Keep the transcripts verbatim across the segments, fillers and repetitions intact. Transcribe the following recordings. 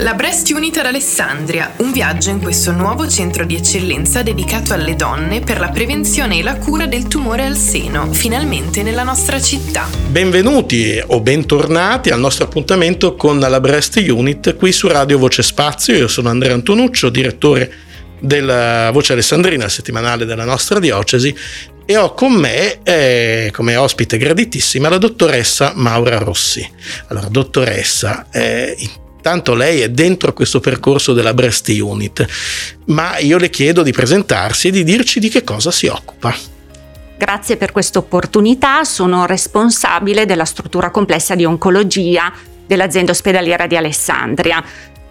La Breast Unit ad Alessandria, un viaggio in questo nuovo centro di eccellenza dedicato alle donne per la prevenzione e la cura del tumore al seno, finalmente nella nostra città. Benvenuti o bentornati al nostro appuntamento con la Breast Unit qui su Radio Voce Spazio. Io sono Andrea Antonuccio, direttore della Voce Alessandrina, settimanale della nostra diocesi, e ho con me eh, come ospite graditissima la dottoressa Maura Rossi. Allora, dottoressa, eh, tanto lei è dentro questo percorso della Breast Unit, ma io le chiedo di presentarsi e di dirci di che cosa si occupa. Grazie per questa opportunità. Sono responsabile della struttura complessa di oncologia dell'azienda ospedaliera di Alessandria.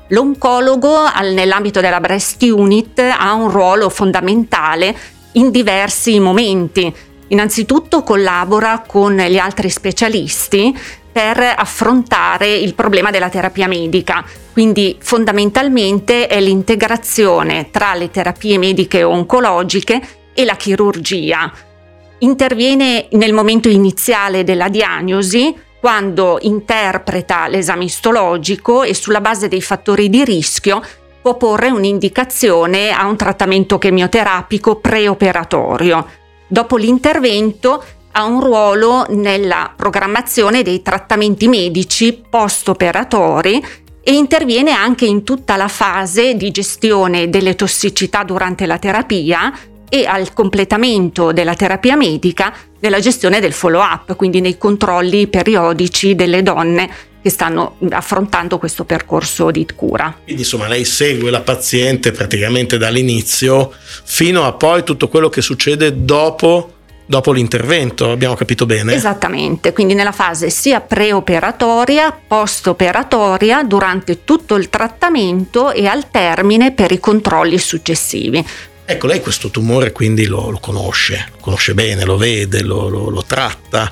L'oncologo nell'ambito della Breast Unit ha un ruolo fondamentale in diversi momenti. Innanzitutto collabora con gli altri specialisti per affrontare il problema della terapia medica, quindi fondamentalmente è l'integrazione tra le terapie mediche oncologiche e la chirurgia. Interviene nel momento iniziale della diagnosi, quando interpreta l'esame istologico e sulla base dei fattori di rischio può porre un'indicazione a un trattamento chemioterapico preoperatorio. Dopo l'intervento ha un ruolo nella programmazione dei trattamenti medici post-operatori e interviene anche in tutta la fase di gestione delle tossicità durante la terapia e al completamento della terapia medica nella gestione del follow-up, quindi nei controlli periodici delle donne che stanno affrontando questo percorso di cura. Quindi insomma lei segue la paziente praticamente dall'inizio fino a poi tutto quello che succede dopo Dopo l'intervento, abbiamo capito bene? Esattamente, quindi nella fase sia preoperatoria, postoperatoria, durante tutto il trattamento e al termine per i controlli successivi. Ecco, lei questo tumore quindi lo, lo conosce, lo conosce bene, lo vede, lo, lo, lo tratta.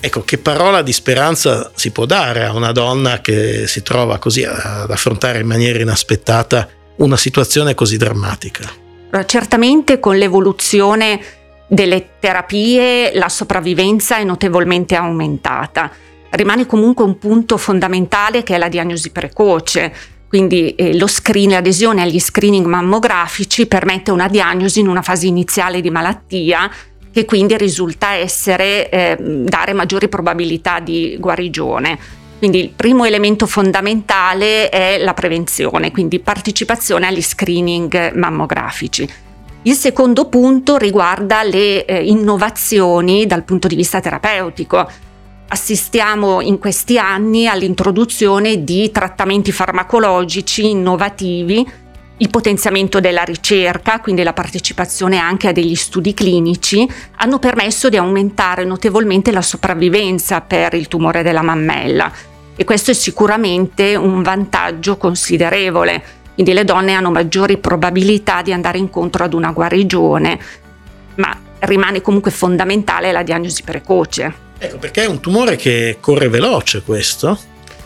Ecco, che parola di speranza si può dare a una donna che si trova così ad affrontare in maniera inaspettata una situazione così drammatica? Allora, certamente con l'evoluzione delle terapie la sopravvivenza è notevolmente aumentata. Rimane comunque un punto fondamentale che è la diagnosi precoce, quindi eh, lo screen, l'adesione agli screening mammografici permette una diagnosi in una fase iniziale di malattia che quindi risulta essere eh, dare maggiori probabilità di guarigione. Quindi il primo elemento fondamentale è la prevenzione, quindi partecipazione agli screening mammografici. Il secondo punto riguarda le eh, innovazioni dal punto di vista terapeutico. Assistiamo in questi anni all'introduzione di trattamenti farmacologici innovativi, il potenziamento della ricerca, quindi la partecipazione anche a degli studi clinici, hanno permesso di aumentare notevolmente la sopravvivenza per il tumore della mammella e questo è sicuramente un vantaggio considerevole. Quindi le donne hanno maggiori probabilità di andare incontro ad una guarigione, ma rimane comunque fondamentale la diagnosi precoce. Ecco, perché è un tumore che corre veloce questo?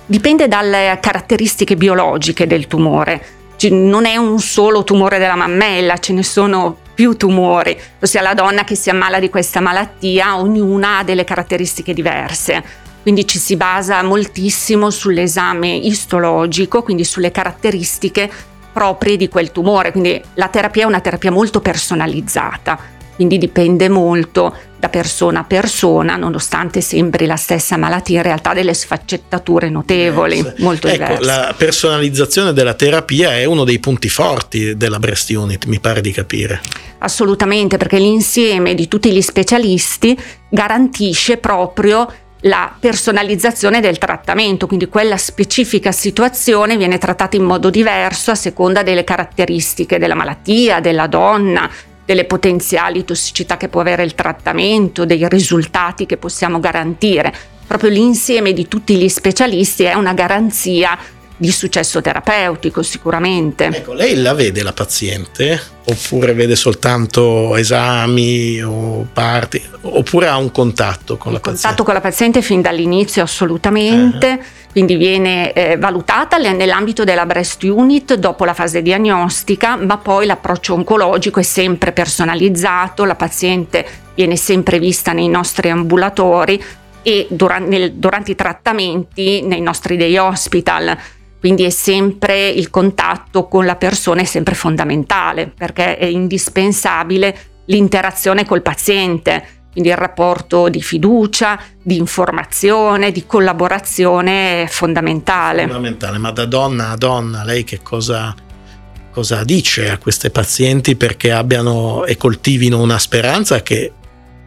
Dipende dalle caratteristiche biologiche del tumore. Cioè, non è un solo tumore della mammella, ce ne sono più tumori. Ossia la donna che si ammala di questa malattia, ognuna ha delle caratteristiche diverse. Quindi ci si basa moltissimo sull'esame istologico, quindi sulle caratteristiche proprie di quel tumore. Quindi la terapia è una terapia molto personalizzata, quindi dipende molto da persona a persona, nonostante sembri la stessa malattia, in realtà delle sfaccettature notevoli, diverse. molto ecco, diverse. La personalizzazione della terapia è uno dei punti forti della Breast Unit, mi pare di capire. Assolutamente, perché l'insieme di tutti gli specialisti garantisce proprio la personalizzazione del trattamento, quindi quella specifica situazione viene trattata in modo diverso a seconda delle caratteristiche della malattia, della donna, delle potenziali tossicità che può avere il trattamento, dei risultati che possiamo garantire. Proprio l'insieme di tutti gli specialisti è una garanzia di successo terapeutico sicuramente. Ecco, lei la vede la paziente oppure vede soltanto esami o parti oppure ha un contatto con la un paziente? Contatto con la paziente fin dall'inizio assolutamente, uh-huh. Quindi viene eh, valutata nell'ambito della Breast Unit dopo la fase diagnostica, ma poi l'approccio oncologico è sempre personalizzato, la paziente viene sempre vista nei nostri ambulatori e durante, nel, durante i trattamenti nei nostri day hospital. Quindi è sempre il contatto con la persona, è sempre fondamentale, perché è indispensabile l'interazione col paziente. Quindi il rapporto di fiducia, di informazione, di collaborazione è fondamentale. Fondamentale, ma da donna a donna lei che cosa, cosa dice a queste pazienti perché abbiano e coltivino una speranza che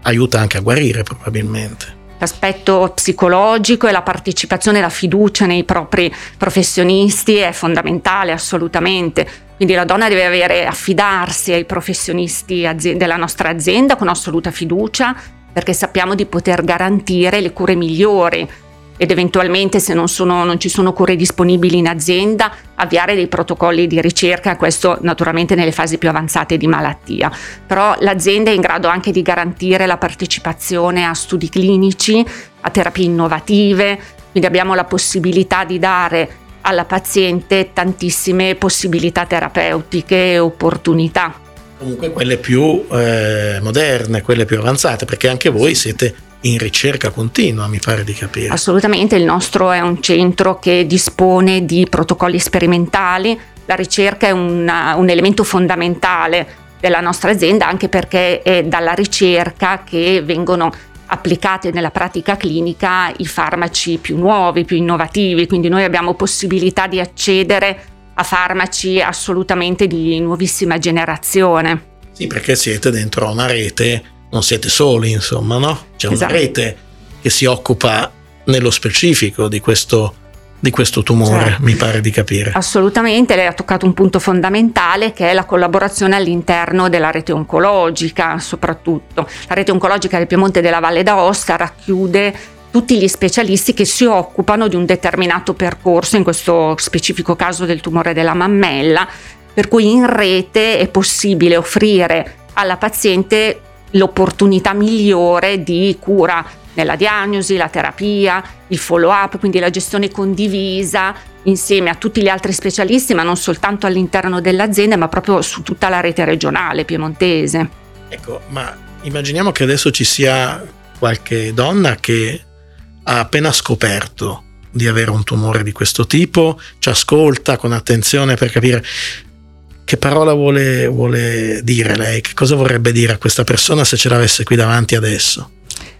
aiuta anche a guarire probabilmente? L'aspetto psicologico e la partecipazione, la fiducia nei propri professionisti è fondamentale, assolutamente. Quindi la donna deve avere, affidarsi ai professionisti azienda, della nostra azienda con assoluta fiducia, perché sappiamo di poter garantire le cure migliori ed eventualmente, se non, sono, non ci sono cure disponibili in azienda, avviare dei protocolli di ricerca, questo naturalmente nelle fasi più avanzate di malattia. Però l'azienda è in grado anche di garantire la partecipazione a studi clinici, a terapie innovative, quindi abbiamo la possibilità di dare alla paziente tantissime possibilità terapeutiche e opportunità. Comunque quelle più eh, moderne, quelle più avanzate, perché anche voi siete in ricerca continua, mi pare di capire. Assolutamente, il nostro è un centro che dispone di protocolli sperimentali. La ricerca è una, un elemento fondamentale della nostra azienda, anche perché è dalla ricerca che vengono applicate nella pratica clinica i farmaci più nuovi, più innovativi, quindi noi abbiamo possibilità di accedere a farmaci assolutamente di nuovissima generazione. Sì, perché siete dentro una rete, non siete soli, insomma, no? C'è una esatto. rete che si occupa nello specifico di questo, di questo tumore, certo. mi pare di capire. Assolutamente, lei ha toccato un punto fondamentale che è la collaborazione all'interno della rete oncologica, soprattutto. La rete oncologica del Piemonte e della Valle d'Aosta racchiude tutti gli specialisti che si occupano di un determinato percorso, in questo specifico caso del tumore della mammella, per cui in rete è possibile offrire alla paziente l'opportunità migliore di cura nella diagnosi, la terapia, il follow-up, quindi la gestione condivisa insieme a tutti gli altri specialisti, ma non soltanto all'interno dell'azienda, ma proprio su tutta la rete regionale piemontese. Ecco, ma immaginiamo che adesso ci sia qualche donna che ha appena scoperto di avere un tumore di questo tipo, ci ascolta con attenzione per capire che parola vuole, vuole dire lei, che cosa vorrebbe dire a questa persona se ce l'avesse qui davanti adesso.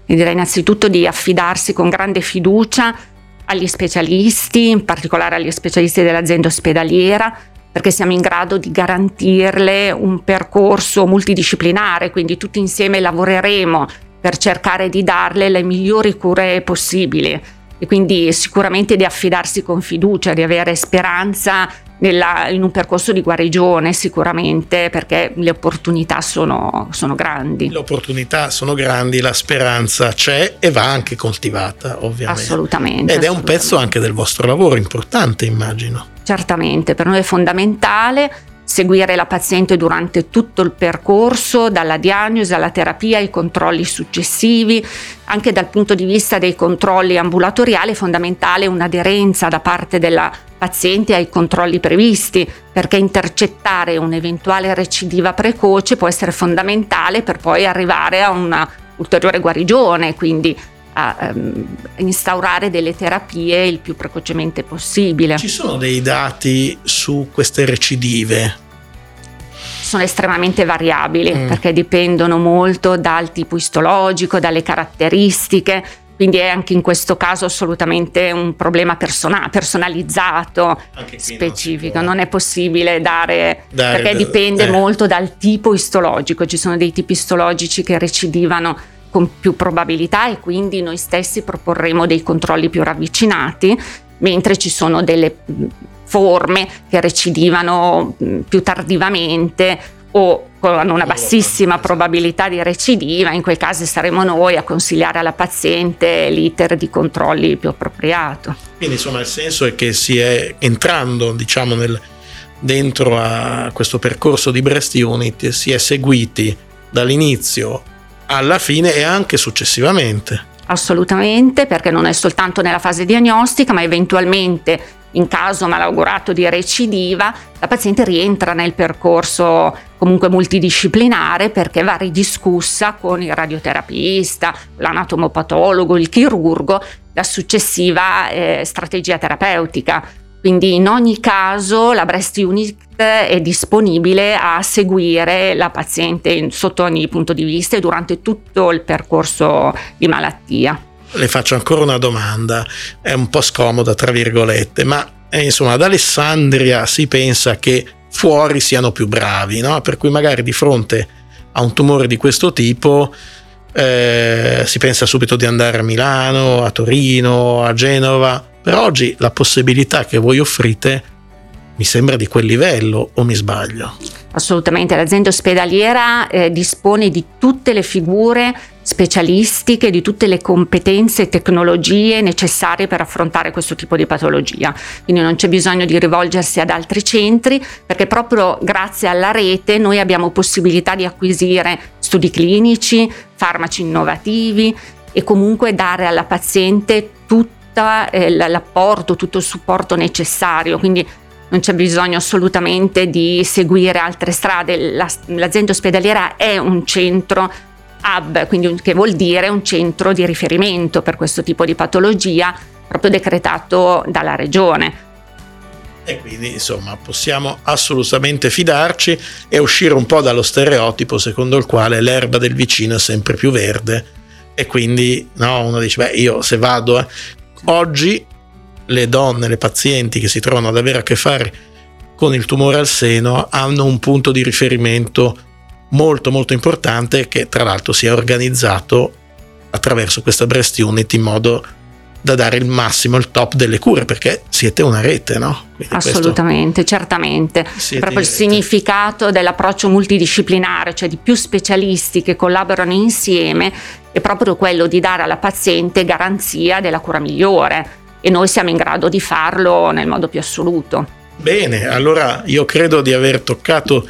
Mi direi innanzitutto di affidarsi con grande fiducia agli specialisti, in particolare agli specialisti dell'azienda ospedaliera, perché siamo in grado di garantirle un percorso multidisciplinare, quindi tutti insieme lavoreremo per cercare di darle le migliori cure possibili. E quindi sicuramente di affidarsi con fiducia, di avere speranza nella, in un percorso di guarigione, sicuramente, perché le opportunità sono, sono grandi. Le opportunità sono grandi, la speranza c'è e va anche coltivata, ovviamente. Assolutamente. Ed è assolutamente. Un pezzo anche del vostro lavoro, importante, immagino. Certamente, per noi è fondamentale seguire la paziente durante tutto il percorso, dalla diagnosi alla terapia, ai controlli successivi. Anche dal punto di vista dei controlli ambulatoriali è fondamentale un'aderenza da parte della paziente ai controlli previsti, perché intercettare un'eventuale recidiva precoce può essere fondamentale per poi arrivare a una ulteriore guarigione, quindi a um, instaurare delle terapie il più precocemente possibile. Ci sono dei dati su queste recidive? Sono estremamente variabili mm. perché dipendono molto dal tipo istologico, dalle caratteristiche, quindi è anche in questo caso assolutamente un problema persona- personalizzato, specifico, non, non è possibile dare, dare perché dipende eh. molto dal tipo istologico. Ci sono dei tipi istologici che recidivano con più probabilità e quindi noi stessi proporremo dei controlli più ravvicinati, mentre ci sono delle forme che recidivano più tardivamente o hanno una bassissima probabilità di recidiva. In quei casi saremo noi a consigliare alla paziente l'iter di controlli più appropriato. Quindi insomma il senso è che si è entrando, diciamo, nel, dentro a questo percorso di Breast Unit, si è seguiti dall'inizio alla fine e anche successivamente. Assolutamente, perché non è soltanto nella fase diagnostica, ma eventualmente in caso malaugurato di recidiva la paziente rientra nel percorso comunque multidisciplinare, perché va ridiscussa con il radioterapista, l'anatomopatologo, il chirurgo, la successiva eh, strategia terapeutica. Quindi in ogni caso la Breast Unit è disponibile a seguire la paziente sotto ogni punto di vista e durante tutto il percorso di malattia. Le faccio ancora una domanda, è un po' scomoda tra virgolette, ma eh, insomma ad Alessandria si pensa che fuori siano più bravi, no? Per cui magari di fronte a un tumore di questo tipo eh, si pensa subito di andare a Milano, a Torino, a Genova. Per oggi la possibilità che voi offrite mi sembra di quel livello, o mi sbaglio? Assolutamente, l'azienda ospedaliera eh, dispone di tutte le figure specialistiche, di tutte le competenze e tecnologie necessarie per affrontare questo tipo di patologia. Quindi non c'è bisogno di rivolgersi ad altri centri, perché proprio grazie alla rete noi abbiamo possibilità di acquisire studi clinici, farmaci innovativi e comunque dare alla paziente tutto l'apporto, tutto il supporto necessario, quindi non c'è bisogno assolutamente di seguire altre strade. La, l'azienda ospedaliera è un centro hub, quindi che vuol dire un centro di riferimento per questo tipo di patologia, proprio decretato dalla regione. E quindi insomma possiamo assolutamente fidarci e uscire un po' dallo stereotipo secondo il quale l'erba del vicino è sempre più verde e quindi no, uno dice beh io se vado eh, oggi le donne, le pazienti che si trovano ad avere a che fare con il tumore al seno hanno un punto di riferimento molto molto importante, che tra l'altro si è organizzato attraverso questa Breast Unit in modo da dare il massimo, il top delle cure, perché siete una rete, no? Quindi assolutamente, certamente. Proprio il significato dell'approccio multidisciplinare, cioè di più specialisti che collaborano insieme, è proprio quello di dare alla paziente garanzia della cura migliore, e noi siamo in grado di farlo nel modo più assoluto. Bene, allora io credo di aver toccato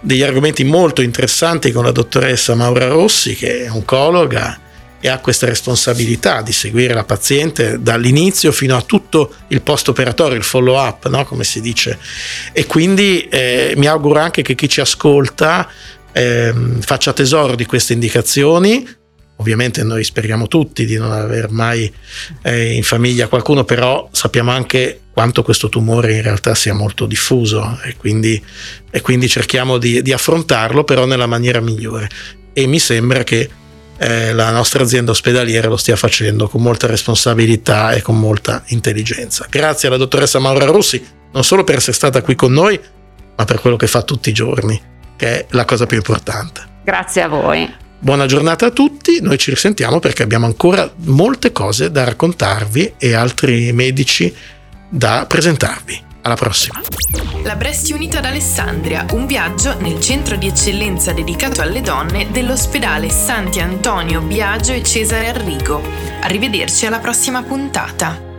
degli argomenti molto interessanti con la dottoressa Maura Rossi, che è oncologa e ha questa responsabilità di seguire la paziente dall'inizio fino a tutto il post-operatorio, il follow-up, no? Come si dice. E quindi eh, mi auguro anche che chi ci ascolta eh, faccia tesoro di queste indicazioni. Ovviamente noi speriamo tutti di non aver mai eh, in famiglia qualcuno, però sappiamo anche quanto questo tumore in realtà sia molto diffuso e quindi, e quindi cerchiamo di, di affrontarlo però nella maniera migliore. E mi sembra che Eh, la nostra azienda ospedaliera lo stia facendo con molta responsabilità e con molta intelligenza. Grazie alla dottoressa Maura Rossi, non solo per essere stata qui con noi, ma per quello che fa tutti i giorni, che è la cosa più importante. Grazie a voi. Buona giornata a tutti, noi ci risentiamo perché abbiamo ancora molte cose da raccontarvi e altri medici da presentarvi. Alla prossima. La Breast Unit ad Alessandria, un viaggio nel centro di eccellenza dedicato alle donne dell'ospedale Santi Antonio Biagio e Cesare Arrigo. Arrivederci alla prossima puntata.